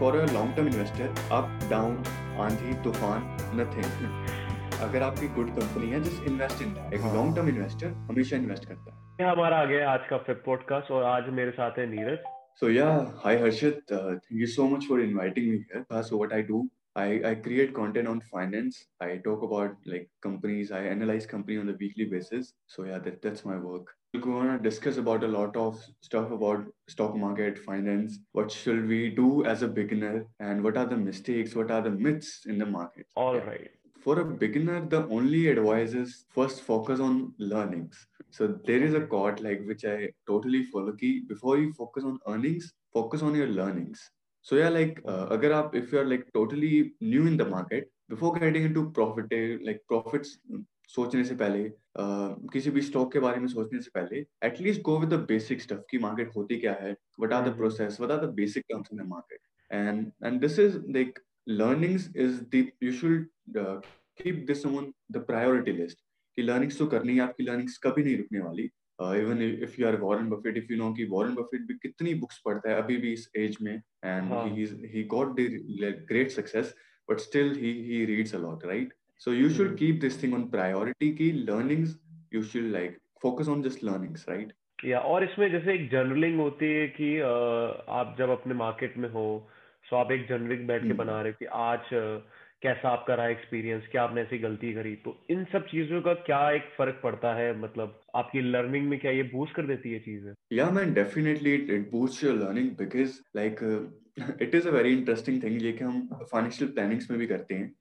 For a long term investor, up down आंधी तूफान nothing. अगर आपकी गुड कंपनी है, जस्ट इन्वेस्ट इन। एक लॉन्ग टर्म इन्वेस्टर हमेशा इन्वेस्ट करता है। हमारा आ गया आज का फिफ्थ पॉडकास्ट और आज मेरे साथ है Neeraj. So yeah, hi Harshad, thank you so much for inviting me here. So what I do, I create content on finance. I talk about like companies, I analyze company on a weekly basis. So yeah, that's my work. We're going to discuss about a lot of stuff about stock market, finance, what should we do as a beginner and what are the mistakes, what are the myths in the market. All right. For a beginner, the only advice is first focus on learnings. So there is a quote like which I totally follow ki before you focus on earnings, focus on your learnings. So yeah, like if you are like totally new in the market, before getting into profits, सोचने से पहले किसी भी stock के बारे में सोचने से पहले at least go with the basic stuff की मार्केट होती क्या है, what are the process, what are the basic terms in the market, and this is like learnings is the you should keep this on the priority list कि learnings तो करनी है आपकी, learnings कभी नहीं रुकने वाली. Even if you are Warren Buffett, if you know कि Warren Buffett भी कितनी books पढ़ता है अभी भी इस age में, and he got the like, great success but still he reads a lot, right? So you should keep this thing on priority कि learnings you should like focus on just learnings, right? Yeah, और इसमें जैसे एक journaling होती है कि आप जब अपने market में हो तो आप एक जनरिक बैठ के बना रहे हो कि आज कैसा आपका रहा एक्सपीरियंस, क्या आपने ऐसी गलती करी, तो इन सब चीजों का क्या एक फर्क पड़ता है, मतलब आपकी लर्निंग में क्या ये बूस्ट कर देती है चीजें? Yeah man, definitely it boost your learning because like it is a very interesting thing ये कि हम फाइनेंशियल प्लानिंग्स में भी करते हैं.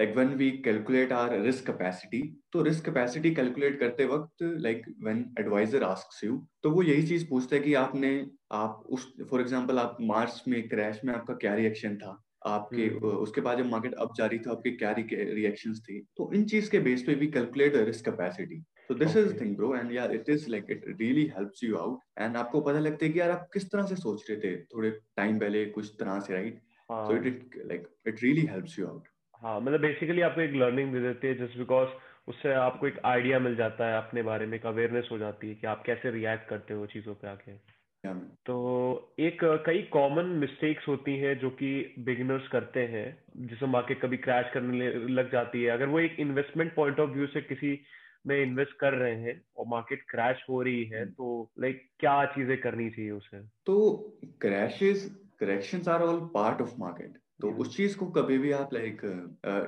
Like when we calculate our risk capacity, तो risk capacity calculate करते वक्त like when advisor asks you, तो वो यही चीज पूछता है कि आपने आप उस for example आप मार्च में क्रैश में आपका क्या रिएक्शन था, आपके उसके बाद जब मार्केट अप जा रही था आपके क्या रिएक्शंस थे, तो इन चीज के बेस पे भी calculate the risk capacity. So this is the thing bro, and yeah it is like it really helps you out and आपको पता लगता है कि यार आप किस तरह से सोच रहे थे थोड़े टाइम पहले कुछ तरह से, right? So it really helps you out. हाँ, मतलब बेसिकली आपको एक लर्निंग दे देते हैं जस्ट बिकॉज उससे आपको एक आइडिया मिल जाता है अपने बारे में, एक अवेयरनेस हो जाती है कि आप कैसे रिएक्ट करते हो चीज़ों पे आके. तो एक कई कॉमन मिस्टेक्स होती हैं जो कि बिगिनर्स करते हैं जिसमें मार्केट कभी क्रैश करने लग जाती है. अगर वो एक इन्वेस्टमेंट पॉइंट ऑफ व्यू से किसी में इन्वेस्ट कर रहे हैं और मार्केट क्रैश हो रही है तो लाइक क्या चीजें करनी चाहिए उसे? तो crashes corrections are all part of market, तो उस चीज को कभी भी आप लाइक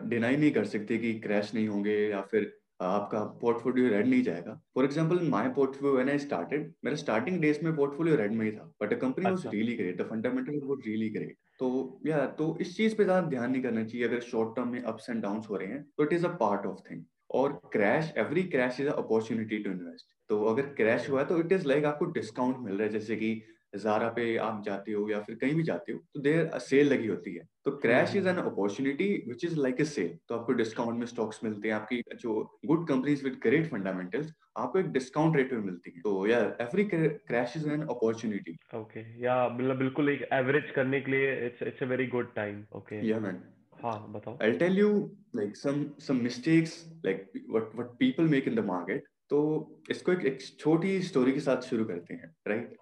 डिनाई नहीं कर सकते कि क्रैश नहीं होंगे या फिर आपका पोर्टफोलियो रेड नहीं जाएगा. For example my portfolio when I started, मेरा स्टार्टिंग डेज में पोर्टफोलियो रेड में ही था but company was really great, the fundamental was really great. तो या तो इस चीज पे ज्यादा ध्यान नहीं करना चाहिए. अगर शॉर्ट टर्म में अप्स एंड डाउन हो रहे हैं तो it is a part of thing. और crash, every crash is a opportunity to invest. तो अगर क्रैश हुआ तो इट इज लाइक आपको डिस्काउंट मिल रहा है, जैसे कि ज़ारा पे आप जाते हो या फिर कहीं भी जाते हो तो देयर सेल लगी होती है. तो crash is an opportunity which is like a sale. तो आपको डिस्काउंट में स्टॉक्स मिलते हैं, आपकी जो good companies with great fundamentals आपको एक डिस्काउंट रेट पे मिलती है. तो यार every crash is an opportunity. Okay, yeah बिल्कुल एक एवरेज करने के लिए it's a very good time. Okay yeah man, हाँ बताओ. I will tell you like some mistakes like what people make in the market. तो इसको एक छोटी स्टोरी के साथ शुरू करते हैं, right?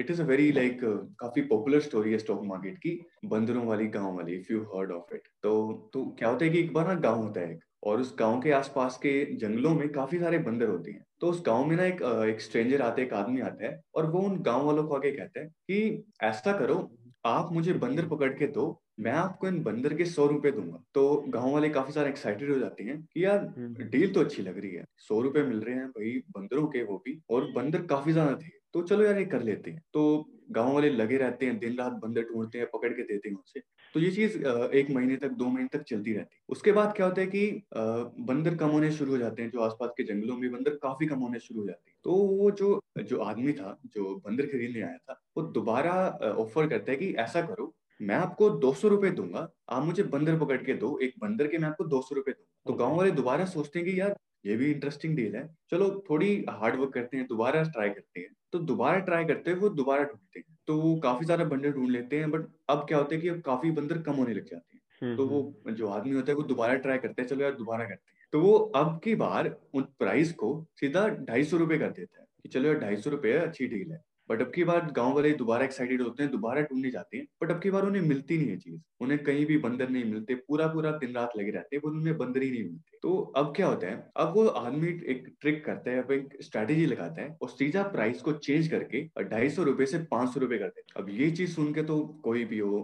It is a very like काफी पॉपुलर स्टोरी है स्टॉक मार्केट की, बंदरों वाली गांव वाली, if you heard of it. तो क्या होता है कि एक बार ना गांव होता है और उस गांव के आसपास के जंगलों में काफी सारे बंदर होते हैं. तो उस गांव में ना एक स्ट्रेंजर आता है, एक आदमी आता है और वो उन गांव वालों को आके कहता है कि ऐसा करो, आप मुझे बंदर पकड़ के दो, मैं आपको इन बंदर के 100 रुपए दूंगा. तो गांव वाले काफी सारे एक्साइटेड हो जाते हैं कि यार डील तो अच्छी लग रही है, 100 रुपए मिल रहे हैं भाई बंदरों के, वो भी, और बंदर काफी ज्यादा थे, तो चलो यार ये कर लेते हैं. तो गांव वाले लगे रहते हैं, दिन रात बंदर ढूंढते हैं, पकड़ के देते हैं उनसे. तो ये चीज 1 महीने तक 2 महीने तक चलती रहती है. उसके बाद क्या होता है कि बंदर कम होने शुरू हो जाते हैं, जो आसपास के जंगलों में बंदर काफी कम होने शुरू हो जाते हैं. तो वो जो आदमी था जो बंदर खरीदने आया था वो दोबारा ऑफर करता है कि ऐसा करो, मैं आपको 200 रुपए दूंगा, आप मुझे बंदर पकड़ के दो, एक बंदर के मैं आपको 200 रुपए दूंगा. तो गांव वाले दोबारा सोचते हैं कि यार ये भी इंटरेस्टिंग डील है, चलो थोड़ी हार्ड वर्क करते हैं, दोबारा ट्राई करते हैं. तो दोबारा ट्राई करते हैं, वो दोबारा ढूंढते हैं, तो वो काफी सारा बंदर ढूंढ लेते हैं बट अब क्या होता है कि अब काफी बंदर कम होने लग जाते हैं. तो वो जो आदमी होता है वो दोबारा ट्राई करते हैं, चलो यार दोबारा करते हैं. तो वो अब की बार उन प्राइस को सीधा 250 रुपए कर देता है कि चलो यार 250 रुपये अच्छी डील है. बट अब की बार गांव वाले दोबारा एक्साइटेड होते हैं, दोबारा ढूंढने जाते हैं, बट अब की बार उन्हें मिलती नहीं है चीज, उन्हें कहीं भी बंदर नहीं मिलते, पूरा पूरा दिन रात लगे रहते हैं, उन्हें बंदर ही नहीं मिलते। तो अब क्या होता है, अब वो आदमी एक ट्रिक करता है, अब एक स्ट्रेटेजी लगाता है और सीधा प्राइस को चेंज करके 250 रुपए से 500 रुपए कर देता है। अब ये चीज सुन के तो कोई भी हो,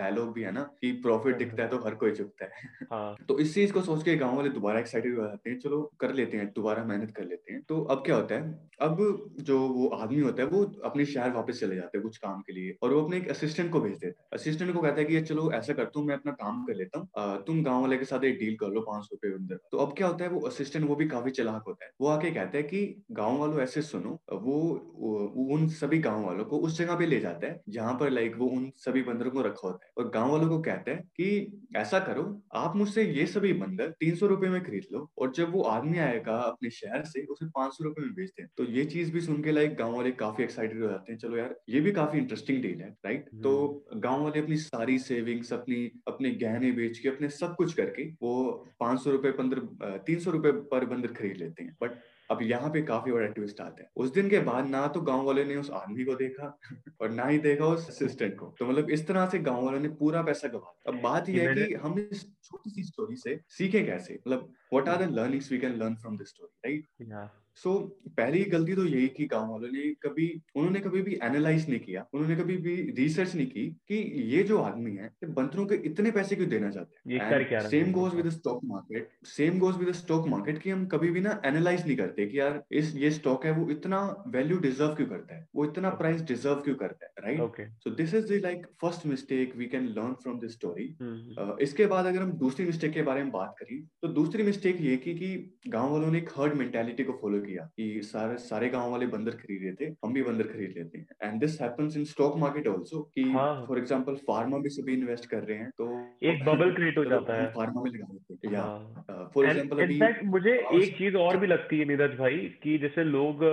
डायलॉग भी है ना कि प्रॉफिट दिखता है तो हर कोई चुपता है। हाँ। तो इस चीज को सोच के गाँव वाले दोबारा एक्साइटेड हो जाते हैं, चलो कर लेते हैं, दोबारा मेहनत कर लेते हैं। तो अब क्या होता है, अब जो वो आदमी होता है वो अपने शहर वापस चले जाते हैं कुछ काम के लिए, और वो अपने एक असिस्टेंट को भेज देता है। असिस्टेंट को कहता है कि चलो ऐसा करता हूँ, मैं अपना काम कर लेता हूँ, तुम गांव वाले के साथ एक डील कर लो 500 रुपए अंदर। तो अब क्या होता है, वो असिस्टेंट वो भी काफी चालाक होता है, वो आके कहता है कि गाँव वालों ऐसे सुनो, वो उन सभी गाँव वालों को उस जगह पे ले जाता है जहाँ पर लाइक वो उन सभी बंदरों को रखा होता है, और गाँव वालों को कहता है कि ऐसा करो, आप मुझसे ये सभी बंदर 300 रुपए में खरीद लो, और जब वो आदमी आएगा अपने शहर से उसे 500 रुपए में बेचते हैं। तो ये चीज भी सुन के लाइक गाँव वाले काफी एक्साइटेड हो जाते हैं, चलो यार ये भी काफी इंटरेस्टिंग डील है, राइट। तो गाँव वाले अपनी सारी सेविंग्स, अपने गहने बेच के, अपने सब कुछ करके वो 500 रुपए 300 रुपए पर बंदर खरीद लेते हैं। बट अब यहाँ पे काफी बड़ा ट्विस्ट आता है, उस दिन के बाद ना तो गांव वाले ने उस आदमी को देखा और ना ही देखा उस असिस्टेंट को। तो मतलब इस तरह से गांव वालों ने पूरा पैसा गवाया। अब बात यह है कि हम इस छोटी सी स्टोरी से सीखे कैसे, मतलब what are the learnings we can learn from this story, right. So पहली गलती तो यही कि गांव वालों ने उन्होंने कभी भी एनालाइज नहीं किया, उन्होंने कभी भी रिसर्च नहीं की कि ये जो आदमी है ये बंदरों के इतने पैसे क्यों देना चाहते हैं। Same goes with stock market कि हम कभी भी ना एनालाइज नहीं करते कि यार ये स्टॉक है वो इतना वैल्यू डिजर्व क्यों करता है, वो इतना प्राइस डिजर्व क्यों करता है, right. So this is the like first mistake we can learn from this story. इसके बाद अगर हम दूसरी मिस्टेक के बारे में बात करें तो दूसरी मिस्टेक ये कि गाँव वालों ने एक हर्ड मेंटेलिटी को फॉलो किया कि सारे गांव वाले बंदर खरीद रहे थे, हम भी बंदर खरीद लेते हैं। And this happens in stock market also कि फॉर एग्जांपल फार्मा में सभी इन्वेस्ट कर रहे हैं तो एक बबल क्रिएट हो जाता है, फार्मा में लगा देते हैं। या फॉर एग्जांपल अभी इनफैक्ट मुझे एक चीज और भी लगती है नीरज भाई कि जैसे लोग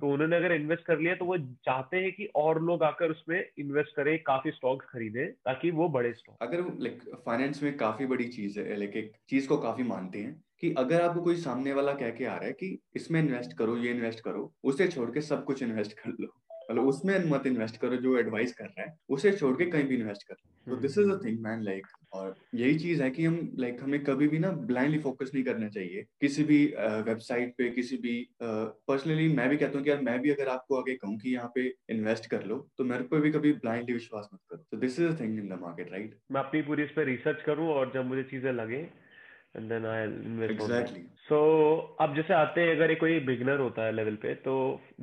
तो उन्होंने अगर इन्वेस्ट कर लिया तो वो चाहते हैं कि और लोग आकर उसमें इन्वेस्ट करें, काफी स्टॉक्स खरीदे ताकि वो बड़े स्टॉक। अगर लाइक फाइनेंस में काफी बड़ी चीज है, लाइक एक चीज को काफी मानते हैं कि अगर आपको कोई सामने वाला कह के आ रहा है कि इसमें इन्वेस्ट करो, ये इन्वेस्ट करो, उसे छोड़ के सब कुछ इन्वेस्ट कर लो, मतलब उसमें मत इन्वेस्ट करो, जो एडवाइस कर रहा है उसे छोड़ के कहीं भी इन्वेस्ट कर लो। तो this is a thing man like, और यही चीज है कि हम लाइक हमें कभी भी ना ब्लाइंडली फोकस नहीं करना चाहिए किसी भी वेबसाइट पे, किसी भी पर्सनली मैं भी कहता हूँ कि यार मैं भी अगर आपको आगे कहूँ कि यहाँ पे इन्वेस्ट कर लो तो मेरे पे भी कभी ब्लाइंडली विश्वास मत करो। तो this is a thing in the market, right. मैं अपनी पूरी इस पे रिसर्च करूँ और जब मुझे चीजें लगे and then I'll invest exactly. So अब जैसे आते हैं, अगर कोई बिगनर होता है लेवल पे तो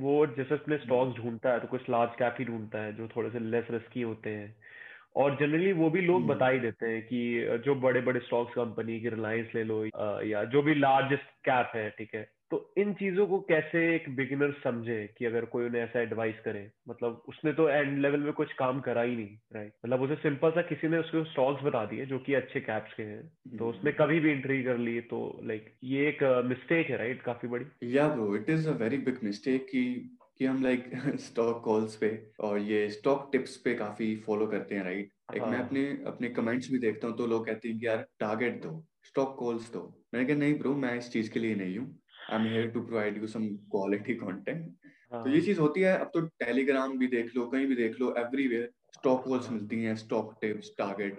वो जैसे अपने स्टॉक्स ढूंढता है तो कुछ लार्ज कैप ही ढूंढता है जो थोड़े से लेस रिस्की होते हैं, और जनरली वो भी लोग बता ही देते हैं कि जो बड़े बड़े स्टॉक्स कंपनी की रिलायंस ले लो या जो भी लार्जेस्ट कैप है, ठीक है। तो इन चीजों को कैसे एक बिगिनर समझे कि अगर कोई उन्हें ऐसा एडवाइस करे, मतलब उसने तो एंड लेवल में कुछ काम करा ही नहीं, राइट। मतलब उसे सिंपल सा किसी ने उसको स्टॉक्स बता दिए जो कि अच्छे कैप्स के हैं तो उसने कभी भी एंट्री कर ली, तो लाइक ये एक मिस्टेक है, राइट, काफी बड़ी। Yeah bro, it is a very big mistake कि हम लाइक स्टॉक कॉल्स पे और ये स्टॉक टिप्स पे काफी फॉलो करते हैं, राइट। मैं अपने कमेंट्स भी देखता हूँ तो लोग कहते हैं कि यार टारगेट दो, स्टॉक कॉल्स दो। मैंने कहा नहीं ब्रो, मैं इस चीज के लिए नहीं हूँ, I am here to provide you some quality content. तो ये चीज होती है। अब तो टेलीग्राम भी देख लो, कहीं भी देख लो, एवरीवेयर स्टॉक कॉल्स मिलती हैं, stock tips, target.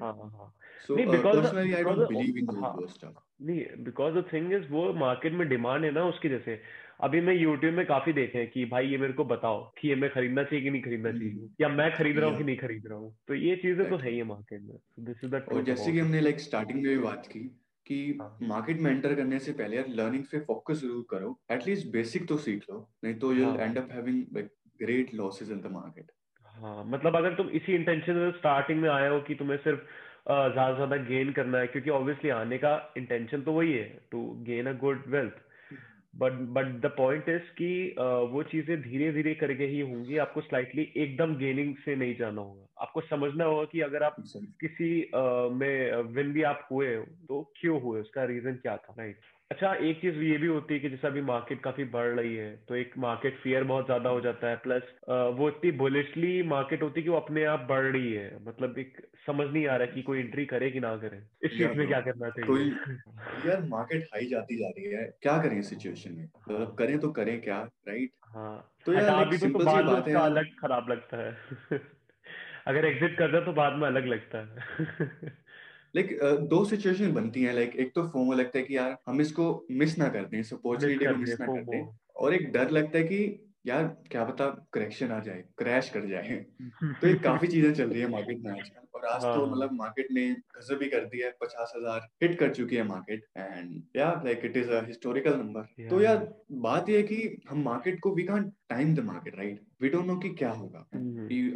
So personally I don't believe in those stuff, नहीं, बिकॉज द थिंग इज वो मार्केट में डिमांड है ना उसकी। जैसे अभी मैं यूट्यूब में काफी देखे कि भाई ये मेरे को बताओ कि ये मैं खरीदना चाहिए कि नहीं खरीदना चाहिए, या मैं खरीद रहा हूँ कि नहीं खरीद रहा हूँ। तो ये चीजें तो है ही मार्केट में। This is that. और जैसे कि हमने लाइक स्टार्टिंग में भी बात की कि मार्केट में एंटर करने से पहले यार लर्निंग पे फोकस जरूर करो, एटलीस्ट बेसिक तो सीख लो, नहीं तो you will end up having like great losses in the market. हाँ, मतलब अगर तुम इसी इंटेंशन से स्टार्टिंग में आए हो कि तुम्हें सिर्फ ज्यादा से ज्यादा गेन करना है, क्योंकि ऑब्वियसली आने का इंटेंशन तो वही है, to gain a good wealth, but the point is कि वो चीजें धीरे धीरे करके ही होंगी। आपको स्लाइटली एकदम गेनिंग से नहीं जाना होगा, आपको समझना होगा कि अगर आप किसी में विन भी आप हुए तो क्यों हुए, उसका रीजन क्या था, राइट। अच्छा, एक चीज ये भी होती है कि जैसे अभी मार्केट काफी बढ़ रही है तो एक मार्केट फियर बहुत ज्यादा हो जाता है, प्लस वो इतनी बुलिशली मार्केट होती है कि वो अपने आप बढ़ रही है, मतलब एक समझ नहीं आ रहा कि कोई एंट्री करे कि ना करे, इस चीज में क्या करना चाहिए। यार मार्केट हाई जाती जा रही है, क्या करें सिचुएशन में, मतलब करें तो करें क्या, राइट। हाँ तो यार अभी तो बाद में उसका अलग खराब लगता है अगर एग्जिट कर दे तो बाद में अलग लगता है दो सिचुएशन बनती है एक तो फोमो लगता है कि यार हम इसको मिस ना कर दें, अपॉर्चुनिटी को मिस ना कर दें, और एक डर लगता है कि यार क्या पता करेक्शन आ जाए, क्रैश कर जाए तो ये काफी चीजें चल रही है मार्केट में आजकल, और आज तो मतलब मार्केट ने गजब ही कर दिया है, 50,000 हिट कर चुकी है मार्केट, एंड यार it is a historical number. तो यार बात ये है कि हम मार्केट को we can't time the market, right, we don't know कि क्या होगा।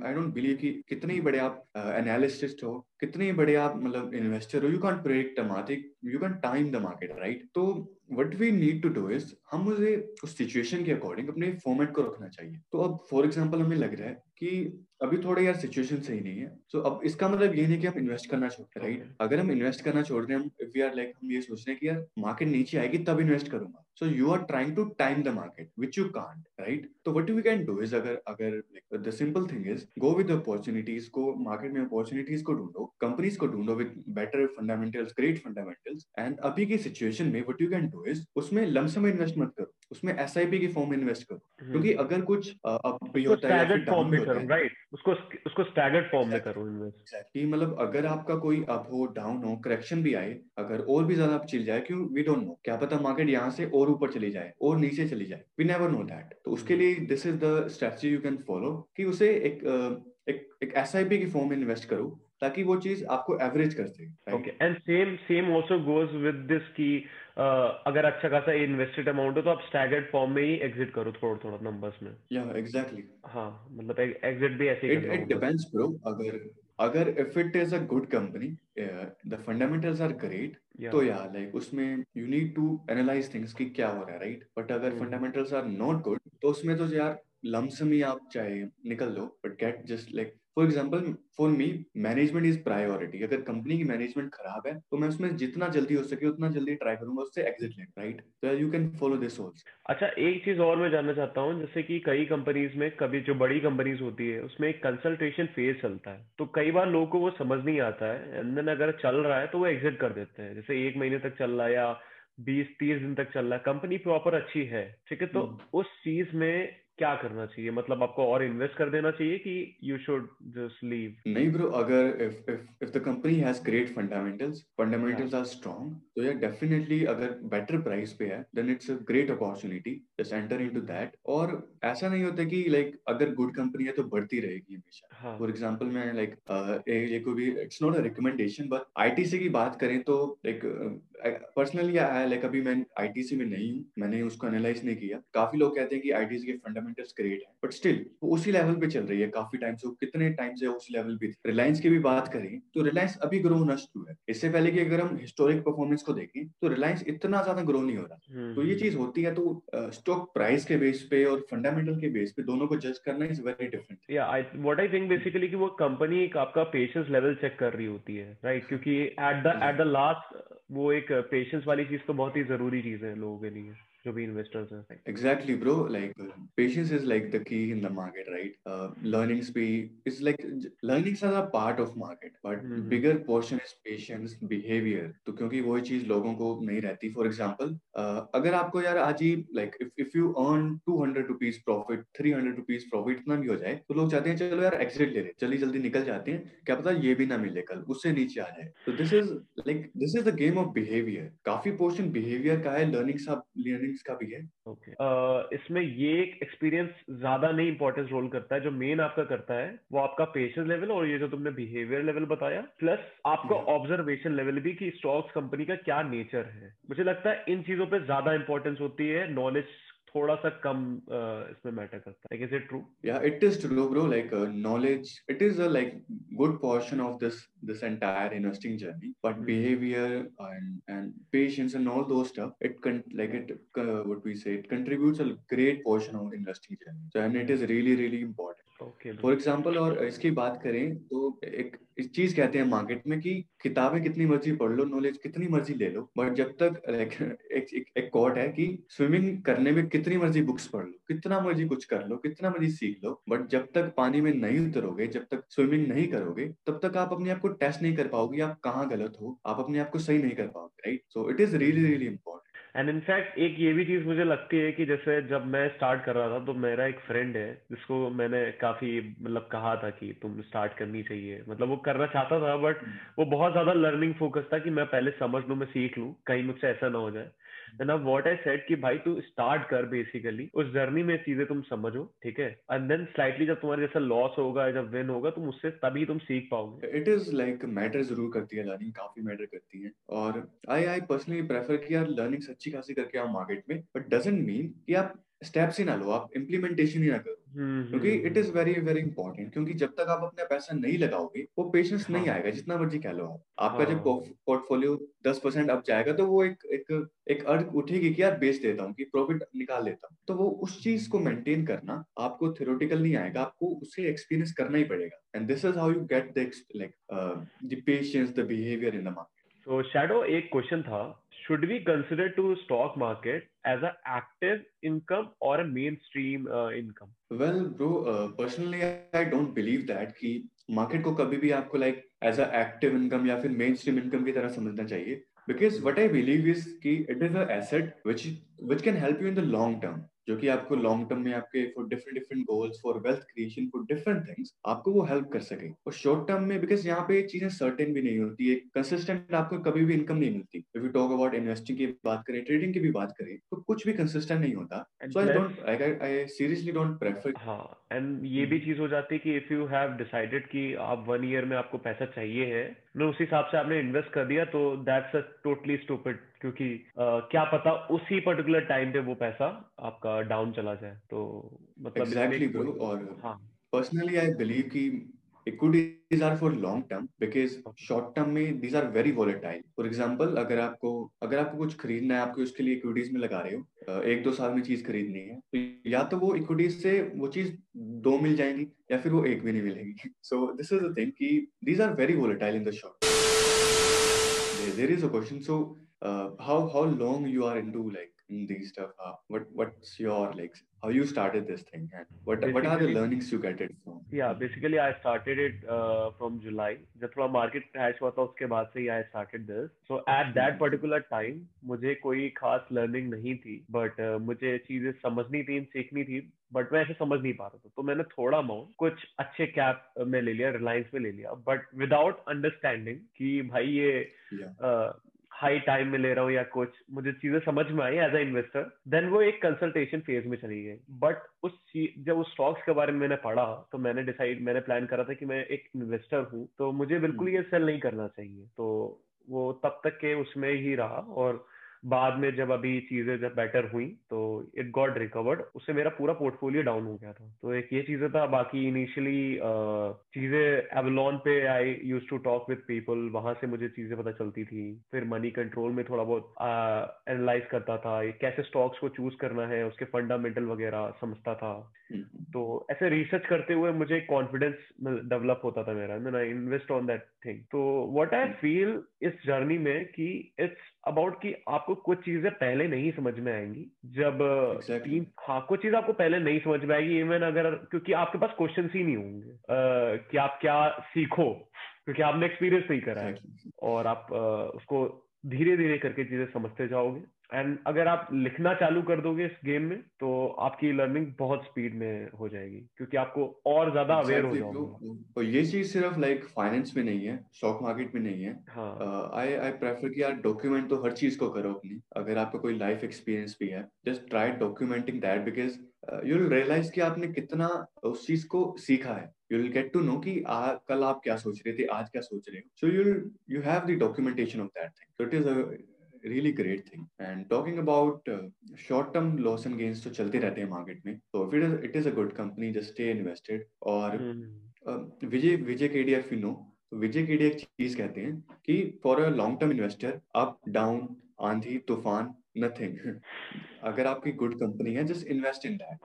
आई डोंट बिलीव कि कितने ही बड़े आप एनालिस्ट हो, कितने ही बड़े आप मतलब इन्वेस्टर हो, you can't predict the market, you can't time the market, right. तो what we need to do is हम उसे उस सिचुएशन के अकॉर्डिंग अपने फॉर्मेट को रखना चाहिए। तो अब फॉर एग्जांपल हमें लग रहा है कि अभी थोड़ा यार सिचुएशन सही नहीं है, तो अब इसका मतलब ये नहीं कि आप इन्वेस्ट करना छोड़ रहे, राइट। अगर हम इन्वेस्ट करना छोड़ रहे हैं, हम वी आर लाइक हम ये सोच रहे हैं कि यार मार्केट नीचे आएगी तब इन्वेस्ट करूंगा, so you are trying to time the market which you can't, right. तो what we can do is अगर the simple thing is go with opportunities को, मार्केट में अपॉर्चुनिटीज को ढूंढो, कंपनीज को ढूंढो with better fundamentals, great fundamentals, and अभी के सिचुएशन में what you can do is उसमें लमसम इन्वेस्ट मत करो, उसमें एसआईपी के फॉर्म में इन्वेस्ट करो, क्योंकि अगर कुछ अप होता है राइट, उसको स्टैगर्ड फॉर्म में करो इन्वेस्ट, मतलब अगर आपका कोई अप हो, डाउन हो, करेक्शन भी आए, अगर और भी ज्यादा चिल जाए, क्यों वी डोंट नो, क्या पता मार्केट यहाँ से और ऊपर चली जाए और नीचे चली जाए, वी नेवर नो दैट। तो उसके लिए this is the strategy you can follow कि उसे एक एसआईपी की फॉर्म में इन्वेस्ट करो ताकि वो चीज आपको एवरेज कर सके। Okay, and same also goes with this कि अगर अच्छा खासा इन्वेस्टेड अमाउंट हो तो आप स्टैगर्ड फॉर्म में ही एग्जिट करो थोड़ा नंबर्स में। या एग्जैक्टली, हां मतलब एग्जिट भी ऐसे ही करना, इट डिपेंड्स ब्रो। अगर if it is a good company, the fundamentals are great, तो यार उसमें you need to analyse things कि क्या हो रहा है, राइट। बट अगर फंडामेंटल्स आर नॉट गुड तो उसमें तो यार लमसम ही आप चाहे निकल दो, but get just for example for me management is priority. अगर कंपनी की मैनेजमेंट खराब है तो मैं उसमें जितना जल्दी हो सके उतना जल्दी ट्राई करूंगा उससे एग्जिट लेना, राइट। तो you can follow this also. अच्छा, एक चीज और मैं जानना चाहता हूँ, जैसे कि कई कंपनीज में, कभी जो बड़ी कंपनीज होती है उसमें एक कंसल्टेशन फेज चलता है, तो कई बार लोगों को वो समझ नहीं आता है, एंड देन अगर चल रहा है तो वो एग्जिट कर देते हैं। जैसे 1 महीने तक चल रहा है या 20-30 दिन तक चल रहा है, कंपनी प्रॉपर अच्छी है, ठीक है, तो उस चीज में क्या करना चाहिए? मतलब आपको और इन्वेस्ट कर देना चाहिए कि यू शुड जस्ट लीव? नहीं ब्रो, अगर if the company has great fundamentals are strong, तो यार डेफिनेटली अगर बेटर प्राइस पे है then it's a great opportunity, just enter into that. और ऐसा नहीं होता कि अगर गुड कंपनी है तो बढ़ती रहेगी हमेशा। फॉर एग्जांपल मैं it's not a recommendation, but ITC की बात करें तो पर्सनली अभी मैं आईटीसी में नहीं हूँ, मैंने उसको एनालाइज नहीं किया। काफी लोग कहते हैं कि आईटीसी के फंडामेंटल्स ग्रेट है, बट स्टिल वो उसी लेवल पे चल रही है काफी टाइम से, कितने टाइम से उस लेवल पे। रिलायंस की भी बात करें तो रिलायंस अभी ग्रो होना शुरू है, इससे पहले कि अगर हम हिस्टोरिक परफॉर्मेंस को देखें तो रिलायंस इतना ज्यादा ग्रो नहीं हो रहा। तो ये चीज होती है। तो स्टॉक प्राइस के बेस पे और फंडामेंटल के बेस पे दोनों को जज करना is very different. Yeah what I think basically कि वो कंपनी एक आपका पेशेंस लेवल चेक कर रही होती है, राइट, क्योंकि एट द लास्ट वो एक पेशेंस वाली चीज तो बहुत ही जरूरी चीज है लोगों के लिए जो भी इन्वेस्टर्स हैं। Exactly bro, patience is the key in the market, right. Learnings भी is learnings are a part of market, but bigger portion is patience, behaviour. तो क्योंकि वही चीज लोगों को नहीं रहती। फॉर एग्जांपल अगर आपको यार आज ही if you earn 200 rupees profit, 300 rupees profit, इतना भी हो जाए तो लोग चाहते हैं चलो यार एग्जिट ले रहे, जल्दी जल्दी निकल जाते हैं, क्या पता ये भी ना मिले, कल उससे नीचे आ जाए। तो this is the game of behaviour. काफी पोर्शन बिहेवियर का है, लर्निंग्स का भी है। ओके, इसमें ये एक एक्सपीरियंस ज्यादा नहीं इंपॉर्टेंस रोल करता है। जो मेन आपका करता है वो आपका पेशेंस लेवल और ये जो तुमने बिहेवियर लेवल बताया, प्लस आपका ऑब्जर्वेशन लेवल भी कि स्टॉक्स कंपनी का क्या नेचर है। मुझे लगता है इन चीजों पे ज्यादा इंपॉर्टेंस होती है, नॉलेज थोड़ा सा कम इसमें मैटर करता है। Is it true? Yeah it is true bro, knowledge it is good portion of this entire investing journey, but behavior and patience and all those stuff, what we say, it contributes a great portion of investing journey. So and it is really really important. Okay. For example, और इसकी बात करें तो एक चीज कहते हैं market में कि किताबें कितनी मर्जी पढ़ लो, नॉलेज कितनी मर्जी ले लो, बट जब तक एक कोट है कि स्विमिंग करने में कितनी मर्जी बुक्स पढ़ लो, कितना मर्जी कुछ कर लो, कितना मर्जी सीख लो, बट जब तक पानी में नहीं उतरोगे, जब तक स्विमिंग नहीं करोगे, तब तक आप अपने आपको टेस्ट नहीं कर पाओगे आप कहाँ गलत हो, आप अपने आप को सही नहीं कर पाओगे, right. So it is really really important. And in fact एक ये भी चीज मुझे लगती है कि जैसे जब मैं स्टार्ट कर रहा था तो मेरा एक फ्रेंड है जिसको मैंने काफी मतलब कहा था कि तुम स्टार्ट करनी चाहिए, मतलब वो करना चाहता था बट वो बहुत ज्यादा लर्निंग फोकस था कि मैं पहले समझ लूं, मैं सीख लूं, कहीं मुझसे ऐसा ना हो जाए। देन अब व्हाट आई सेड कि भाई तू स्टार्ट कर, बेसिकली उस जर्नी में चीजें तुम समझो, ठीक है, एंड देन स्लाइटली जब तुम्हारे जैसा लॉस होगा, जब विन होगा, तुम उससे तभी तुम सीख पाओगे। इट इज लाइक मैटर जरूर करती है, लर्निंग काफी मैटर करती है। और आई पर्सनली प्रेफर कि यार लर्निंग अच्छी खासी करके आप मार्केट में, बट डजंट मीन कि आप स्टेप्स ही ना लो, आप इम्प्लीमेंटेशन ही ना करो, क्योंकि it is very very important. क्योंकि जब तक आप अपना पैसा नहीं लगाओगे वो पेशेंस नहीं आएगा, जितना मर्जी कह लो आप। आपका जब पोर्टफोलियो 10% अप जाएगा तो वो एक अर्थ उठेगी कि यार बेच देता हूँ, कि प्रॉफिट निकाल लेता हूँ, तो वो उस चीज को मेंटेन करना आपको थ्योरेटिकल नहीं आएगा, आपको उसे एक्सपीरियंस करना ही पड़ेगा। And this is how you get the patience, the behaviour in the market. तो शैडो, एक क्वेश्चन था, should we consider to stock market as an active income or a mainstream income? Well, bro, personally, I don't believe that कि market को कभी भी आपको like as an active income या फिर mainstream income की तरह समझना चाहिए, because what I believe is कि it is an asset which can help you in the long term, जो कि आपको लॉन्ग टर्म में आपके for different goals, for wealth creation, for different things आपको वो हेल्प कर सके। और शॉर्ट टर्म में बिकॉज यहाँ पे चीजें सर्टेन भी नहीं होती है, कंसिस्टेंट आपको कभी भी इनकम नहीं मिलती। If you talk about investing की बात करें, ट्रेडिंग की भी बात करें, तो कुछ भी कंसिस्टेंट नहीं होता। So I seriously don't prefer. हाँ, एंड ये भी चीज हो जाती है कि इफ यू हैव डिसाइडेड कि आप 1 ईयर में आपको पैसा चाहिए है, ना उस हिसाब से आपने इन्वेस्ट कर दिया, तो दैट्स अ टोटली स्टूपिड, क्योंकि क्या पता उसी पर्टिकुलर टाइम पे वो पैसा आपका डाउन चला जाए। तो मतलब एग्जैक्टली ब्रो। और हाँ, पर्सनली आई बिलीव कि equities are for long term, because short term में these are very volatile. For example, अगर आपको कुछ खरीदना है, आपको उसके लिए इक्विटीज में लगा रहे हो, 1-2 साल में चीज खरीदनी है, तो या तो वो इक्विटीज से वो चीज 2 मिल जाएंगी या फिर वो 1 भी नहीं मिलेगी। So this is the thing कि these are very volatile in the short. There is a question, so how long you are into like these stuff, what's your like how you started this thing and what are the learnings you get it from? Yeah, basically I started it from July, जब थोड़ा market crash हुआ था उसके बाद से ही I started this. So at that particular time मुझे कोई खास learning नहीं थी, but मुझे चीजें समझनी थी, सीखनी थी, बट मैं ऐसे समझ नहीं पा रहा था। तो मैंने थोड़ा अमाउंट कुछ अच्छे कैप में ले लिया, रिलायंस में ले लिया, बट विदाउट अंडरस्टैंडिंग कि भाई ये हाई टाइम में ले रहा हूँ या कुछ। मुझे चीजें समझ में आई एज अ इन्वेस्टर, देन वो एक कंसल्टेशन फेज में चली गई। बट जब उस स्टॉक्स के बारे में मैंने पढ़ा तो मैंने प्लान करा था कि मैं एक इन्वेस्टर हूँ, तो मुझे बिल्कुल ये सेल नहीं करना चाहिए। तो वो तब तक के उसमें ही रहा, और बाद में जब अभी चीजें जब बेटर हुई तो इट गॉट रिकवर्ड, उससे मेरा पूरा पोर्टफोलियो डाउन हो गया था। तो एक ये चीजें था। बाकी इनिशियली चीजें एवलॉन पे I use to talk with people, वहां से मुझे चीजें पता चलती थी। फिर मनी कंट्रोल में थोड़ा बहुत एनालाइज करता था, कैसे स्टॉक्स को चूज करना है, उसके फंडामेंटल वगैरह समझता था। तो ऐसे रिसर्च करते हुए मुझे कॉन्फिडेंस डेवलप होता था मेरा, and I invest on that thing. तो व्हाट आई फील इस जर्नी में कि इट्स अबाउट कि आपको कुछ चीजें पहले नहीं समझ में आएंगी, जब exactly. हाँ, कुछ चीज आपको पहले नहीं समझ में आएगी, इवन अगर क्योंकि आपके पास क्वेश्चंस ही नहीं होंगे कि आप क्या सीखो, क्योंकि आपने एक्सपीरियंस नहीं करा है। exactly. और आप उसको धीरे धीरे करके चीजें समझते जाओगे, एंड अगर आप लिखना चालू कर दोगे इस गेम में तो आपकी लर्निंग बहुत स्पीड में हो जाएगी, क्योंकि आपको और ज्यादा अवेयर हो जाओगे। तो ये चीज सिर्फ लाइक फाइनेंस में नहीं है, स्टॉक मार्केट में नहीं है। आई प्रेफर कि यार डॉक्यूमेंट तो हर चीज को करो अपनी। अगर आपका कोई लाइफ एक्सपीरियंस भी है, just try documenting that, because you will realise कि आपने कितना उस चीज को सीखा है। You will get to know कि कल आप क्या सोच रहे थे, आज क्या सोच रहे हो। So you have the documentation of that thing, so it is a really great thing. And talking about short term loss and gains तो चलते रहते हैं मार्केट में, तो it is a good company, just stay invested. और Vijay Kedia, if you know, Vijay Kedia एक चीज कहते हैं कि for a long term investor, up down, आंधी तूफान, नथिंग। अगर आपकी गुड कंपनी है, just invest in that.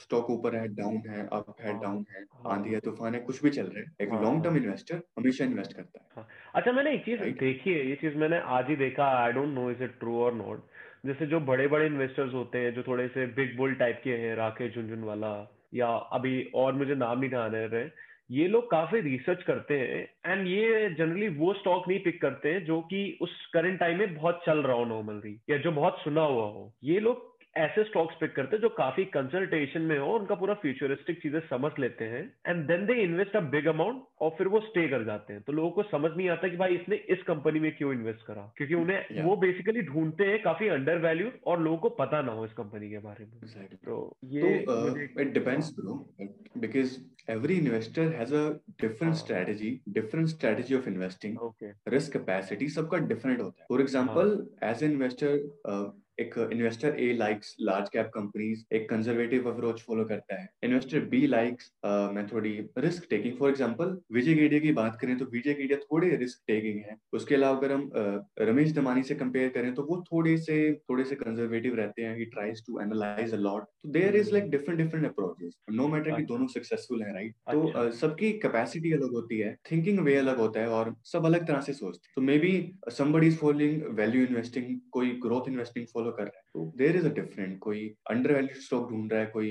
Stock ऊपर है, डाउन है, अप है, डाउन है, आंधी है, तूफान है, कुछ भी चल रहा है, एक लॉन्ग टर्म इन्वेस्टर हमेशा इन्वेस्ट करता है। अच्छा, मैंने एक चीज देखी है, ये चीज मैंने आज ही देखा, I don't know is it true और नॉट। जैसे जो बड़े बड़े इन्वेस्टर्स होते हैं, जो थोड़े से बिग बुल टाइप के हैं, राकेश झुनझुनवाला, या अभी और मुझे नाम नहीं ध्यान आ रहे, ये लोग काफी रिसर्च करते हैं एंड ये जनरली वो स्टॉक नहीं पिक करते हैं जो कि उस करंट टाइम में बहुत चल रहा हो नॉर्मली या जो बहुत सुना हुआ हो। ये लोग ऐसे स्टॉक्स पिक करते हैं जो काफी कंसल्टेशन में हो, उनका पूरा फ्यूचरिस्टिक चीजें समझ लेते हैं and then they invest a big amount और फिर वो स्टे कर जाते हैं। तो लोगों को समझ नहीं आता कि भाई इसने इस कंपनी में क्यों इन्वेस्ट करा, क्योंकि उन्हें वो बेसिकली ढूंढते हैं काफी अंडर वैल्यूड और लोगों को पता ना हो इस कंपनी के बारे में। तो ये it depends bro, because every investor has a different strategy of investing, risk capacity सबका डिफरेंट होता है। For example as an investor, एक investor A likes large cap companies, एक कंजर्वेटिव अप्रोच फॉलो करता है। इन्वेस्टर बी लाइक्स मैं थोड़ी risk taking, for example Vijay Kedia की बात करें तो विजय केडिया थोड़े रिस्क टेकिंग है। उसके अलावा अगर हम रमेश दमानी से कंपेयर करें तो वो थोड़े से कंजर्वेटिव रहते हैं, he tries to analyse a lot. तो there is like different approaches, no matter कि दोनों सक्सेसफुल है, राइट? तो सबकी कैपेसिटी अलग होती है, थिंकिंग वे अलग होता है और सब अलग तरह से सोचते हैं। तो maybe somebody is following value investing, कोई ग्रोथ इन्वेस्टिंग फॉलो कर रहा है, तो देयर इज अ डिफरेंट, कोई अंडरवैल्यूड स्टॉक ढूंढ रहा है, कोई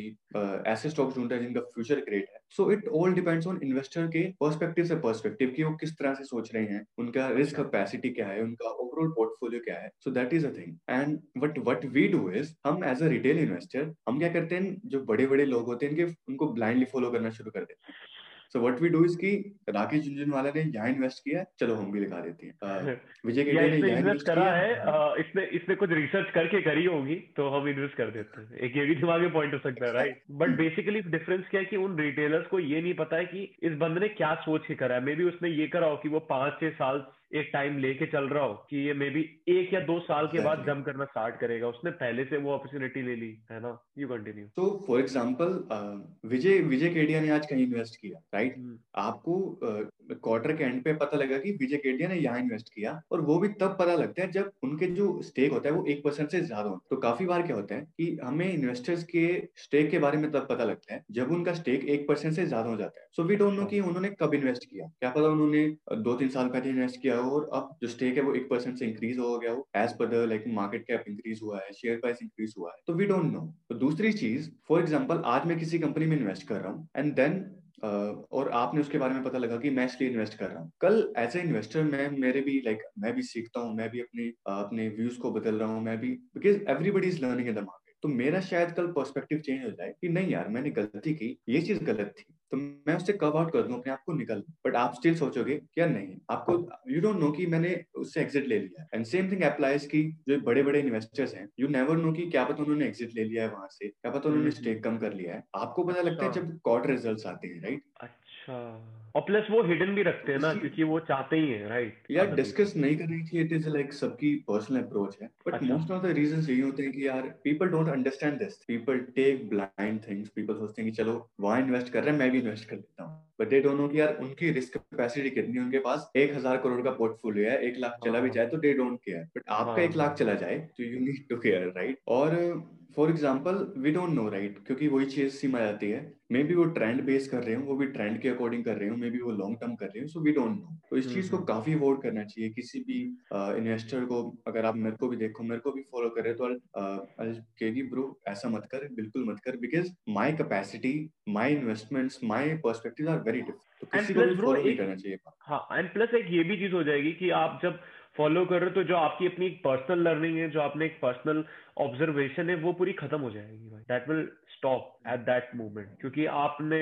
ऐसे स्टॉक्स ढूंढ रहा है जिनका फ्यूचर ग्रेट है। So it all depends on investor के पर्सपेक्टिव से पर्सपेक्टिव कि वो किस तरह से सोच रहे हैं, उनका रिस्क कैपेसिटी क्या है, उनका ओवरऑल पोर्टफोलियो क्या है। So that is a thing and what we do is, हम एज अ रिटेल इन्वेस्टर हम क्या करते हैं, जो बड़े बड़े लोग होते हैं इनके उनको ब्लाइंडली फॉलो करना शुरू कर देते हैं। So what we do is कि राकेश झुंझुनवाला ने यहाँ इन्वेस्ट किया, चलो हम भी लिखा देते हैं। विजय केडिया ने यहाँ इन्वेस्ट करा है, इसने कुछ रिसर्च करके करी होगी तो हम इन्वेस्ट कर देते हैं। एक ये भी दिमाग में पॉइंट हो सकता है, राइट? बट बेसिकली डिफरेंस क्या है कि उन रिटेलर्स को ये नहीं पता है कि इस बंदे ने क्या सोच के करा है। मे बी उसने ये करा हो कि वो 5-6 साल एक टाइम लेके चल रहा हो कि ये मे बी 1 या 2 साल के बाद जम करना स्टार्ट करेगा, उसने पहले से वो अपॉर्चुनिटी ले ली है ना। You continue. तो फॉर एग्जांपल विजय केडिया ने आज कहीं इन्वेस्ट किया, राइट? आपको क्वार्टर के एंड पे पता लगा कि विजय केडिया ने यहाँ इन्वेस्ट किया, और वो भी तब पता लगता है जब उनके जो स्टेक होता है वो 1% से ज्यादा होता है। तो काफी बार क्या होता है कि हमें इन्वेस्टर्स के स्टेक के बारे में तब पता लगता है जब उनका स्टेक 1% से ज्यादा हो जाता है। सो वी डोंट नो कि उन्होंने कब इन्वेस्ट किया, क्या पता उन्होंने 2-3 साल पहले इन्वेस्ट किया और अब जो स्टेक है वो 1% से इंक्रीज हो गया हो, as per like market cap increase हुआ है, शेयर प्राइस इंक्रीज हुआ है, तो वी डोंट नो। तो दूसरी चीज, फॉर एग्जांपल आज मैं किसी कंपनी में इन्वेस्ट कर रहा हूँ एंड देन और आपने उसके बारे में पता लगा कि मैं इसलिए इन्वेस्ट कर रहा हूँ। कल एज ए इन्वेस्टर मैं भी सीखता हूँ, मैं भी अपने व्यूज को बदल रहा हूँ, मैं भी, because everybody is learning in the market. तो मेरा शायद कल पर्सपेक्टिव चेंज हो जाए कि नहीं यार मैंने गलती की, ये चीज गलत थी, तो मैं उससे कव आउट कर दूं, अपने आप को निकल। बट आप स्टिल सोचोगे क्या नहीं, आपको यू डोंट नो कि मैंने उससे एग्जिट ले लिया। एंड सेम थिंग अप्लाइज कि जो बड़े बड़े इन्वेस्टर्स हैं, यू नेवर नो कि क्या पता उन्होंने एग्जिट ले लिया है वहां से, क्या पता उन्होंने स्टेक कम कर लिया है, आपको पता लगता है जब क्वार्टर रिजल्ट्स आते हैं, राइट? अच्छा, और प्लस वो हिडन भी रखते हैं ना, क्योंकि वो चाहते ही है, राइट? यार डिस्कस नहीं करनी चाहिए, इट इज लाइक सबकी पर्सनल अप्रोच है। But most of the reasons यही होते हैं कि यार people don't understand this, people take blind things, people सोचते हैं कि चलो वहां इन्वेस्ट कर रहे हैं, मैं भी इन्वेस्ट कर लेता हूँ। बट दे डोंट नो कि यार उनकी रिस्क कैपेसिटी कितनी, उनके पास 1,000 करोड़ का पोर्टफोलियो है, 1 लाख चला भी जाए तो दे डोंट केयर, बट आपका 1 लाख चला जाए तो you need to care, right? और for example we don't know, right? क्योंकि वही चीज सीमा जाती है, मे बी वो ट्रेंड बेस कर रहे हो, वो भी ट्रेंड के अकॉर्डिंग कर रहे हो, मे बी वो लॉन्ग टर्म कर रहे हो, सो वी डोंट नो। तो इस चीज को काफी अवॉइड करना चाहिए किसी भी इन्वेस्टर को। अगर आप मेरे को भी देखो, मेरे को भी फॉलो कर रहे हो तो केडी ब्रो ऐसा मत कर, बिल्कुल मत कर, because my capacity, my investments, my perspective are very different. तो किसी को भी फॉलो नहीं करना चाहिए। हाँ, एंड प्लस एक ये भी चीज हो जाएगी कि आप जब फॉलो कर रहे हो तो जो आपकी अपनी पर्सनल लर्निंग है, जो आपने एक पर्सनल ऑब्जर्वेशन है, वो पूरी खत्म हो जाएगी भाई। That will stop at that moment, क्योंकि आपने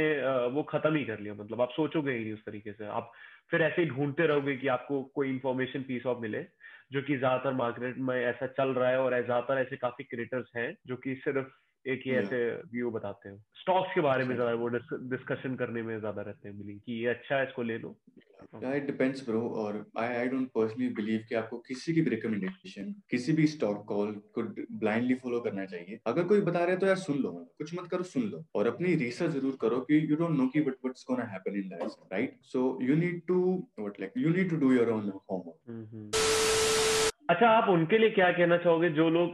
वो खत्म ही कर लिया, मतलब आप सोचोगे ही नहीं उस तरीके से। आप फिर ऐसे ही ढूंढते रहोगे कि आपको कोई इन्फॉर्मेशन पीस ऑफ मिले, जो कि ज्यादातर मार्केट में ऐसा चल रहा है, और ज्यादातर ऐसे काफी क्रिएटर्स हैं जो कि सिर्फ एक ही ऐसे व्यू बताते हैं स्टॉक्स के बारे में, ज्यादा वो डिस्कशन करने में ज्यादा रहते हैं, मिली कि ये अच्छा है, इसको ले लो। इट डिपेंड्स ब्रो, और आई डोंट पर्सनली बिलीव कि आपको किसी की भी रिकमेंडेशन, किसी भी स्टॉक कॉल को ब्लाइंडली फॉलो करना चाहिए। अगर कोई बता रहे तो यार सुन लो, कुछ मत करो, सुन लो, और अपनी रिसर्च जरूर करो कि यू डोंट नो कि what's gonna happen in life, right? So you need to do your own homework. अच्छा, आप उनके लिए क्या कहना चाहोगे जो लोग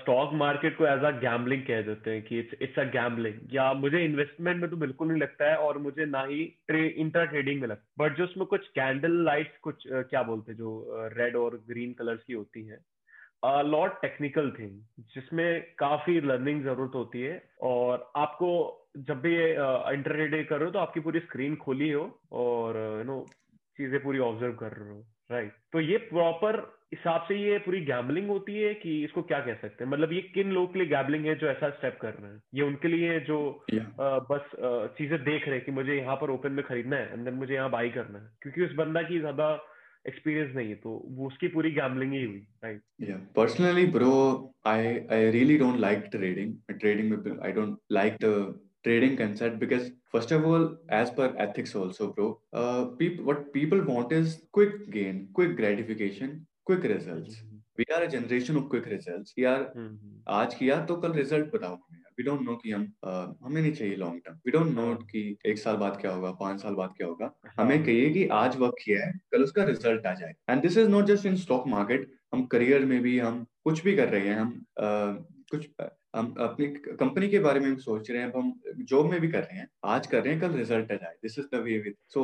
स्टॉक मार्केट को एज अ गैम्बलिंग कह देते हैं कि इट्स अ गैम्बलिंग, या मुझे इन्वेस्टमेंट में तो बिल्कुल नहीं लगता है, और मुझे ना ही इंट्रा ट्रेडिंग में लगता, बट जो उसमें कुछ कैंडल लाइट्स, कुछ क्या बोलते हैं, जो रेड और ग्रीन कलर्स की होती है, अ लॉट टेक्निकल थिंग, जिसमें काफी लर्निंग जरूरत होती है, और आपको जब भी इंटरडे कर रहे हो तो आपकी पूरी स्क्रीन खोली हो और यू नो चीजें पूरी ऑब्जर्व कर रहे हो, राइट। तो ये प्रॉपर हिसाब से ये पूरी गैम्बलिंग होती है कि इसको क्या कह सकते हैं, मतलब ये किन लोगों के लिए गैम्बलिंग है जो ऐसा स्टेप कर रहे हैं, ये उनके लिए है जो बस चीजें देख रहे हैं कि मुझे यहाँ पर ओपन में खरीदना है एंड देन मुझे यहाँ बाई करना है, क्योंकि उस बंदा की ज्यादा एक्सपीरियंस नहीं है तो वो उसकी पूरी गैम्बलिंग ही हुई, right. Personally bro I really don't like trading, I don't like the trading concept because first of all as per ethics also bro what people want is quick gain, quick gratification, quick results. We are a generation of quick results yaar. Aaj kiya to kal result bataunge, we don't know ki हमें नहीं चाहिए long term, we don't know कि एक साल बाद क्या होगा, पांच साल बाद क्या होगा, हमें कहिए कि आज वर्क किया है कल उसका रिजल्ट आ जाए। And this is not just in stock market, हम करियर में भी हम कुछ भी कर रहे हैं, हम अपनी कंपनी के बारे में भी सोच रहे हैं, हम जॉब में भी कर रहे हैं, आज कर रहे हैं कल रिजल्ट आ जाए, this is the way with. So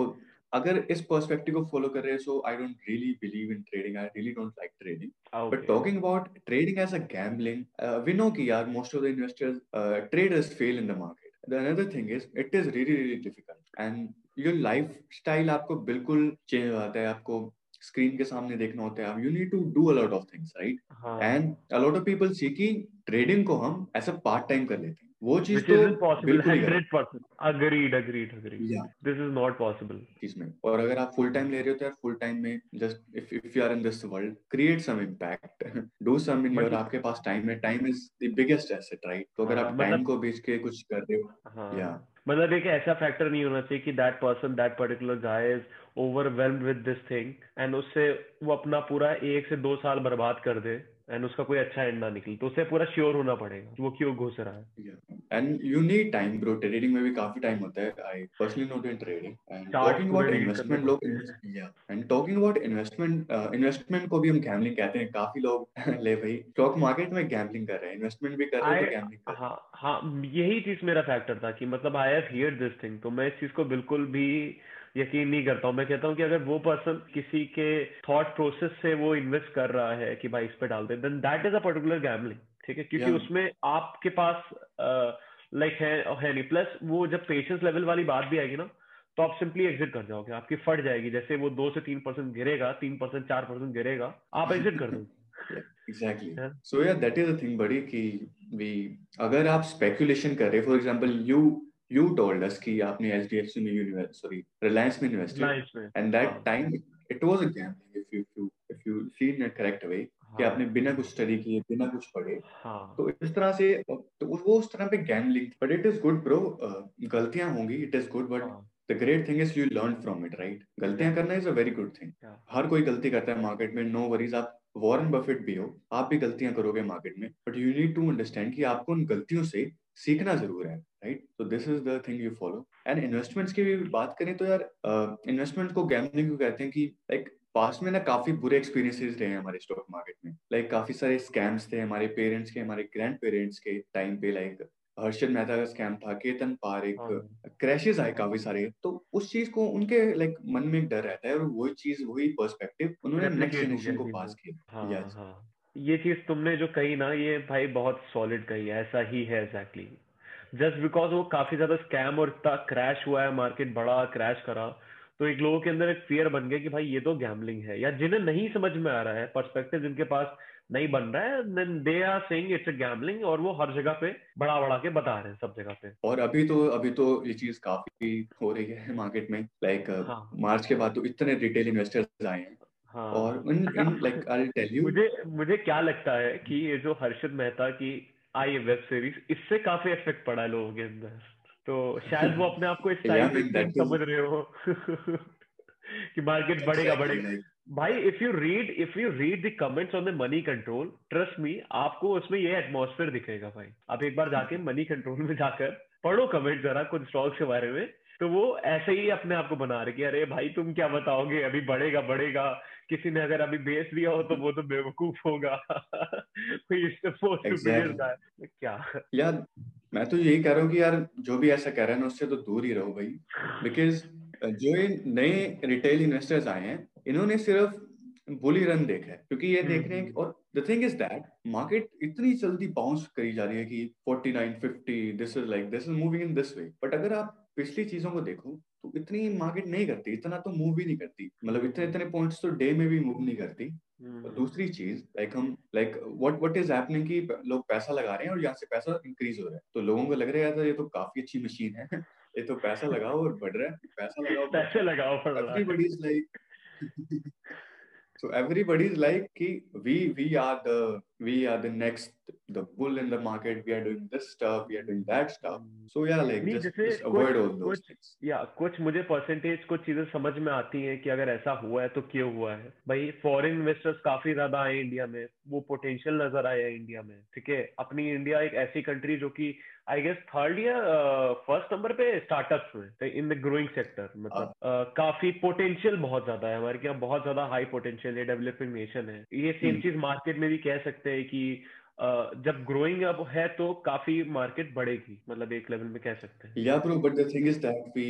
अगर इस पर्सपेक्टिव को फॉलो कर रहे हैं so I don't really believe in trading, I really don't like trading. But talking about trading as a gambling, we know कि यार most of the investors traders fail in the market. The another thing is it is really really difficult and your lifestyle आपको बिल्कुल change हो जाता है, आपको screen के सामने देखना होता है, you need to do a lot of things, right. And a lot of people see कि ट्रेडिंग को हम ऐसा पार्ट टाइम कर लेते हैं, वो चीज तो बिल्कुल 100% agreed yeah. This is not possible चीज में। और अगर आप फुल टाइम ले रहे हो तो यार फुल टाइम में just if you are in this world create some impact do some in your, आपके पास टाइम है, time is the biggest asset, right. तो अगर आप टाइम को बेच के कुछ कर रहे हो या मतलब एक ऐसा फैक्टर नहीं होना चाहिए कि that person that particular guy is overwhelmed with this thing and उससे वो अपना पूरा 1 से 2 साल बर्बाद कर दे एंड उसका कोई अच्छा एंड ना निकले, तो उसे पूरा श्योर होना पड़ेगा वो क्यों घुस रहा है। And you need time bro, trading में भी काफी टाइम होता है। I personally not in trading and talking about investment, लोग एंड टॉकिंग अबाउट इन्वेस्टमेंट को भी हम गैम्बलिंग कहते हैं। काफी लोग ले भाई स्टॉक मार्केट में गैम्बलिंग कर रहे हैं, इन्वेस्टमेंट भी कर रहे हैं तो गैम्बलिंग कर रहे हैं। हाँ, यही चीज मेरा फैक्टर था कि मतलब I have heard this thing, तो मैं इस चीज को बिल्कुल भी यकीन नहीं करता हूँ। मैं कहता हूँ कि अगर वो पर्सन किसी के थॉट प्रोसेस से वो इन्वेस्ट कर रहा है कि भाई इस पे डाल दे, then that is a particular gambling, ठीक है, क्योंकि उसमें आपके पास लाइक है नहीं, प्लस वो जब पेशेंस लेवल वाली बात भी आएगी ना तो आप सिंपली एग्जिट कर जाओगे, आपकी फट जाएगी। जैसे वो 2 से 3% गिरेगा, 3% 4% गिरेगा, आप एग्जिट कर दोगे। एग्जैक्टली, सो या दैट इज द थिंग बड़ी कि वी अगर आप स्पेकुलेशन कर रहे, for example You told us कि आपने HDFC में Reliance में इन्वेस्ट किया and that time it was a gambling if you see in a correct way कि आपने बिना कुछ स्टडी किए बिना कुछ पढ़े तो इस तरह से तो वो उस तरह पे gambling. But it is good bro, गलतियां होंगी, it is good, but the great thing is you learn from it, right? गलतियां करना is a very good thing. हर कोई गलती करता है मार्केट में, no worries। आप वॉरेन बफेट भी हो, आप भी गलतियां करोगे मार्केट में, but you need to understand कि आपको उन गलतियों से सीखना जरूर है, राइट। तो this is the thing you follow. And investments की भी बात करें तो यार इन्वेस्टमेंट को गैम्बलिंग को कहते हैं कि लाइक पास्ट में ना काफी बुरे एक्सपीरियंसेस रहे हैं हमारे स्टॉक मार्केट में, लाइक काफी सारे स्कैम्स थे हमारे पेरेंट्स के, हमारे ग्रैंड पेरेंट्स के टाइम पे, लाइक हर्षद मेहता का स्कैम था, केतन पारिक, क्रैशेस आए काफी सारे। तो उस चीज को उनके लाइक मन में एक डर रहता है और वही चीज वही पर्सपेक्टिव उन्होंने नेक्स्ट जनरेशन को पास किया। यस, ये चीज तुमने जो कही ना, ये भाई बहुत सॉलिड कही है, ऐसा ही है एग्जैक्टली। जस्ट बिकॉज वो काफी ज्यादा स्कैम और इतना क्रैश हुआ है, मार्केट बड़ा क्रैश करा, तो एक लोगों के अंदर एक फियर बन गया कि भाई ये तो गैम्बलिंग है, या जिन्हें नहीं समझ में आ रहा है पर्सपेक्टिव, जिनके पास नहीं बन रहा है, then they are saying it's a gambling, और वो हर जगह पे बड़ा बड़ा के बता रहे हैं सब जगह पे। और अभी तो ये चीज काफी हो रही है मार्केट में, लाइक मार्च के बाद तो इतने रिटेल इन्वेस्टर्स आए हैं। और like I will tell you, मुझे क्या लगता है कि ये जो हर्षद मेहता की आई वेब सीरीज, इससे काफी इफेक्ट पड़ा है लोगों के अंदर, तो शायद वो अपने आप को इस टाइम पे समझ रहे हो कि मार्केट बढ़ेगा। भाई if you read the comments on the Moneycontrol, trust me, आपको उसमें ये एटमॉस्फेयर दिखेगा। भाई आप एक बार जाके मनी कंट्रोल में जाकर पढ़ो कमेंट जरा कुछ स्टॉक्स के बारे में, तो वो ऐसे ही अपने आप को बना रहे कि अरे भाई तुम क्या बताओगे, अभी बढ़ेगा। किसी ने अगर अभी बेच दिया हो तो वो तो बेवकूफ होगा क्या यार, मैं तो यही कह रहा हूँ कि यार जो भी ऐसा कह रहा है ना उससे तो दूर ही रहो भाई, बिकॉज जो ये नए रिटेल इन्वेस्टर्स आए हैं इन्होंने सिर्फ बुली रन देखा है, क्योंकि ये देख रहे हैं और the thing is that market इतनी जल्दी बाउंस करी जा रही है कि 49, 50 this is moving in this way. But अगर आप पिछली चीजों को देखो तो इतनी मार्केट नहीं करती, इतना तो मूव भी नहीं करती, मतलब इतने पॉइंट्स तो डे में भी मूव नहीं करती। दूसरी चीज हम व्हाट इज हैपनिंग कि लोग पैसा लगा रहे हैं और यहाँ से पैसा इंक्रीज हो रहा है, तो लोगों को लग रहा है यार ये तो काफी अच्छी मशीन है, ये तो पैसा लगाओ और बढ़ रहा है, पैसा लगाओ So everybody is like we are the next the bull in the market, we are doing this stuff, we are doing that stuff, so yeah like just avoid all those things। Yeah, कुछ मुझे percentage कुछ चीजें समझ में आती हैं कि अगर ऐसा हुआ है तो क्यों हुआ है। भाई फॉरेन इन्वेस्टर्स काफी ज्यादा आए इंडिया में, वो पोटेंशियल नजर आया इंडिया में, ठीक है। अपनी इंडिया एक ऐसी कंट्री जो कि आई गेस थर्ड या फर्स्ट नंबर पे स्टार्टअप्स में इन द ग्रोइंग सेक्टर, मतलब काफी पोटेंशियल बहुत ज्यादा है हमारे यहाँ, बहुत ज्यादा हाई पोटेंशियल है, डेवलपिंग नेशन है। ये सेम चीज मार्केट में भी कह सकते हैं कि जब ग्रोइंग अप है तो काफी मार्केट बढ़ेगी, मतलब एक लेवल में कह सकते हैं। या bro but the thing is that we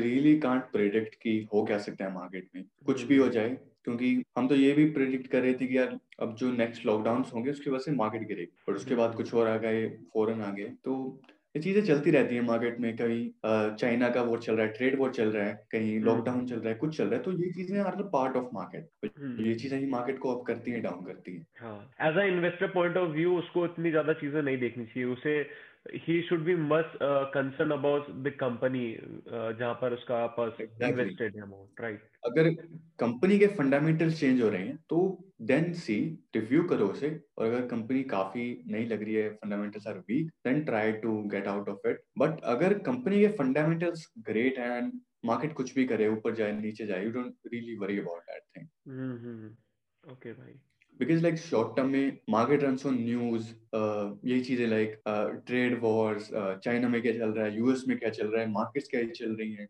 really can't predict कि हो क्या सकता है मार्केट में, कुछ भी हो जाए, क्योंकि हम तो ये भी प्रेडिक्ट कर रहे थे कि यार अब जो नेक्स्ट लॉकडाउन होंगे उसकी वजह से मार्केट गिरेगी और उसके बाद कुछ और आ गए, फॉरन आ गए, तो ये चीजें चलती रहती है मार्केट में। कहीं चाइना का वॉर चल रहा है, ट्रेड वॉर चल रहा है, कहीं लॉकडाउन चल रहा है, कुछ चल रहा है, तो ये चीजें are the part of market, ये चीजें ही मार्केट को अप करती है, डाउन करती है। As a investor point of view उसको इतनी ज्यादा चीजें नहीं देखनी चाहिए, उसे he should be much concerned about the company जहाँ पर उसका invested amount, right? अगर कंपनी के फंडामेंटल चेंज हो रहे हैं तो then see, रिव्यू करो उसे, और अगर कंपनी काफी नहीं लग रही है, fundamentals are weak, then try to get out of it। But अगर कंपनी के फंडामेंटल्स ग्रेट एंड मार्केट कुछ भी करे, ऊपर जाए नीचे जाए, you don't really worry about that thing। Okay भाई। Because like short term में market runs on news, यही चीजें like trade wars, China में क्या चल रहा है, US में क्या चल रहा है, markets क्या चल रही हैं,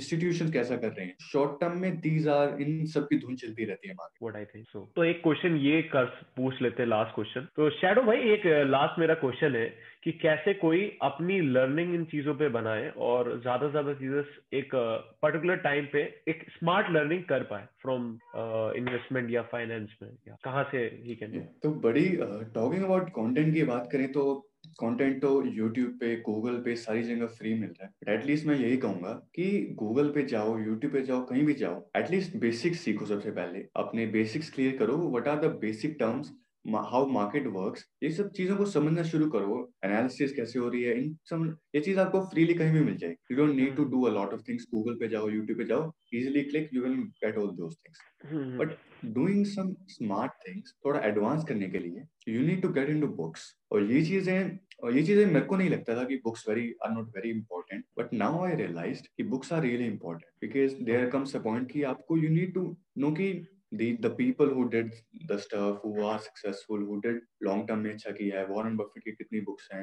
institutions कैसा कर रहे हैं, short term में these are इन सब की धुन चलती रहती है market। What I think so। तो एक question ये पूछ लेते हैं, last question। तो Shadow भाई एक last मेरा question है कि कैसे कोई अपनी लर्निंग इन चीजों पे बनाए और ज्यादा से ज्यादा चीजें एक पर्टिकुलर टाइम पे एक स्मार्ट लर्निंग कर पाए फ्रॉम इन्वेस्टमेंट या फाइनेंस में, या कहाँ से ही कहने। तो बड़ी टॉकिंग अबाउट कंटेंट की बात करें तो कंटेंट तो YouTube पे, Google पे सारी जगह फ्री मिल रहा है। एटलीस्ट मैं यही कहूंगा कि Google पे जाओ, YouTube पे जाओ, कहीं भी जाओ, एटलीस्ट बेसिक्स सीखो। सबसे पहले अपने बेसिक्स क्लियर करो, what are the basic terms, how market works, ये सब चीजों को समझना शुरू करो, एनालिसिस कैसे हो रही है, इन सब ये चीज आपको फ्रीली कहीं भी मिल जाएगी। You don't need to do a lot of things. Google पे जाओ, यूट्यूब पे जाओ, easily click, you will get all those things. But doing some smart things, थोड़ा एडवांस करने के लिए you need to get into books. और ये चीजें मेरे को नहीं लगता था कि books are not very important, but now I realised कि books are really important, because there comes a point कि आपको यू नीड टू नो कि The people who did the stuff, who are successful, who did long term में अच्छा किया है, Warren Buffett की कितनी बुक्स हैं,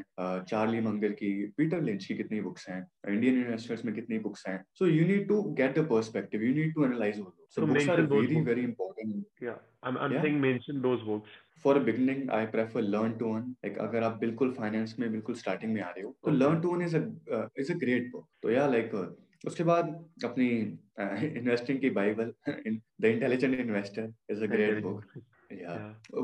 चार्ली मंगर की, पीटर लिंच की कितनी बुक्स हैं, इंडियन इन्वेस्टर्स में कितनी बुक्स हैं। So you need to get the perspective, you need to analyze all those. So books are very very important. Yeah, I'm saying mention those books. For a beginning, I prefer Learn to Earn. Like अगर आप बिल्कुल finance में बिल्कुल starting में आ रहे हो तो Learn to Earn is a great book. तो yeah like उसके बाद अपनी इन्वेस्टिंग की Bible the intelligent investor is a great book.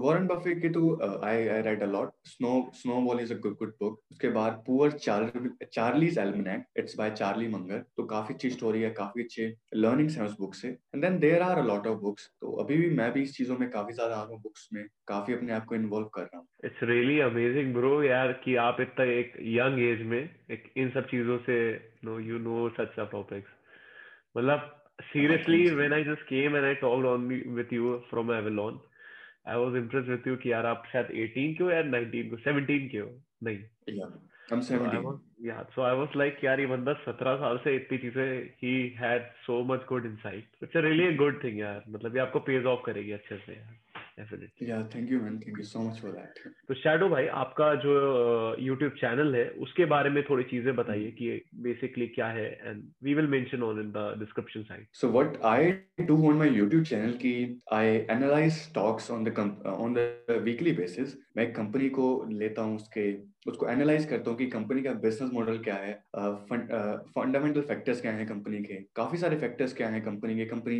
Warren Buffett की तो I read a lot. Snowball is a good book. उसके बाद poor Charlie's almanack, it's by Charlie Munger, तो काफी अच्छी स्टोरी है, काफी अच्छे लर्निंग्स हैं उस बुक से। And then there are a lot of books. तो अभी भी मैं भी इस चीजों में काफी ज्यादा आ रहा हूँ, बुक्स में काफी अपने आप को इन्वॉल्व कर रहा हूँ। इट्स रियली अमेजिंग ब्रो यार कि आप इतना एक यंग एज में इन सब चीजों से you know such a topics, मतलब seriously when I just came and I talked on with you from Avalon, I was impressed with you कि यार आप शायद 18 के हो या 19 के हो, 17 के हो, नहीं I'm 17, yeah, so I was like यार ये बंदा 17 साल से इतनी चीजें, he had so much good insight, it's a really a good thing यार, मतलब ये आपको pays off करेगी अच्छे से यार। Definitely. Yeah, thank you man, thank you so much for that. तो शैडो भाई आपका जो YouTube चैनल है उसके बारे में थोड़ी चीजें बताइए कि बेसिकली क्या है, and we will mention on in the description side. So what I do on my YouTube channel कि I analyze stocks on the weekly basis. मैं कंपनी को लेता हूँ, उसके उसको एनालाइज करता हूँ कि कंपनी का बिजनेस मॉडल क्या है, फंडामेंटल फैक्टर्स क्या हैं कंपनी के, काफी सारे फैक्टर्स क्या हैं कंपनी के, कंपनी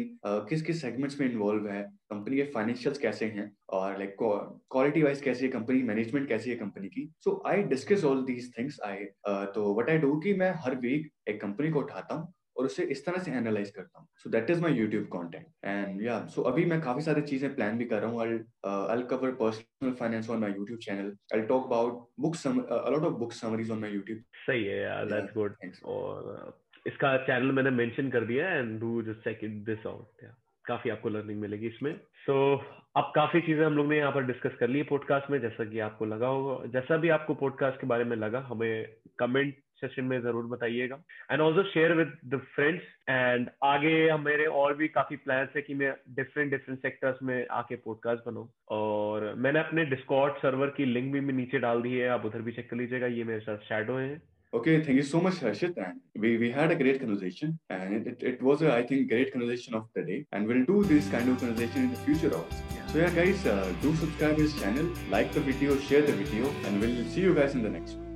किस किस सेगमेंट्स में इन्वॉल्व है, कंपनी के फाइनेंशियल्स कैसे हैं और लाइक क्वालिटी वाइज कैसी है कंपनी, मैनेजमेंट कैसी है कंपनी की. So I discuss all these things. तो व्हाट आई डू कि मैं हर वीक एक कंपनी को उठाता हूँ और उसे इस तरह से एनालाइज करता हूँ. So that is my YouTube content and या सो अभी मैं काफी सारी चीजें प्लान भी कर रहा हूँ. I cover personal finance on my YouTube channel, I talk about books, a lot of book summaries on my YouTube. सही है यार, दैट्स गुड. और इसका चैनल मैंने मेंशन कर दिया है and do just check this out, काफी आपको लर्निंग मिलेगी इसमें. सो अब काफी चीजें हम लोग ने यहाँ पर डिस्कस कर ली है पॉडकास्ट में. जैसा कि आपको लगा होगा, जैसा भी आपको पॉडकास्ट के बारे में लगा, हमें कमेंट सेशन में जरूर बताइएगा and also share with the friends. And आगे मेरे और भी काफी प्लान्स है कि मैं डिफरेंट सेक्टर्स में आके पॉडकास्ट बनाऊं. और मैंने अपने डिस्कॉर्ड सर्वर की लिंक भी मैं नीचे डाल दी है, आप उधर भी चेक कर लीजिएगा. ये मेरे साथ शैडो हैं. Okay, thank you so much, Harshad. And we had a great conversation, and it was a, I think, great conversation of the day. And we'll do this kind of conversation in the future also. Yeah. So yeah, guys, do subscribe this channel, like the video, share the video, and we'll see you guys in the next one.